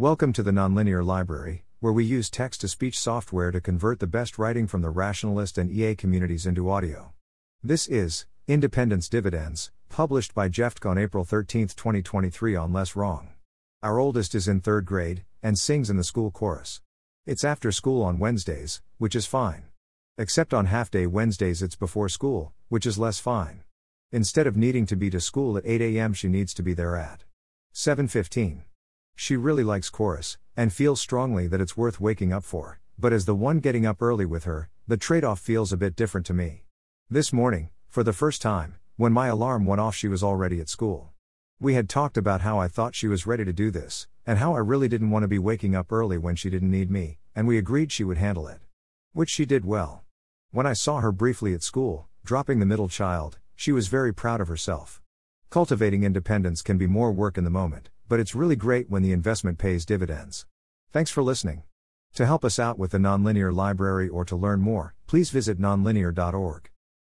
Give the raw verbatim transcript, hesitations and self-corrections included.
Welcome to the Nonlinear Library, where we use text-to-speech software to convert the best writing from the rationalist and E A communities into audio. This is Independence Dividends, published by Jeftk on April thirteenth, twenty twenty-three on Less Wrong. Our oldest is in third grade, and sings in the school chorus. It's after school on Wednesdays, which is fine. Except on half-day Wednesdays it's before school, which is less fine. Instead of needing to be to school at eight a.m. she needs to be there at seven fifteen. She really likes chorus, and feels strongly that it's worth waking up for, but as the one getting up early with her, the trade-off feels a bit different to me. This morning, for the first time, when my alarm went off she was already at school. We had talked about how I thought she was ready to do this, and how I really didn't want to be waking up early when she didn't need me, and we agreed she would handle it. Which she did well. When I saw her briefly at school, dropping the middle child, she was very proud of herself. Cultivating independence can be more work in the moment, but it's really great when the investment pays dividends. Thanks for listening. To help us out with the Nonlinear Library or to learn more, please visit nonlinear dot org.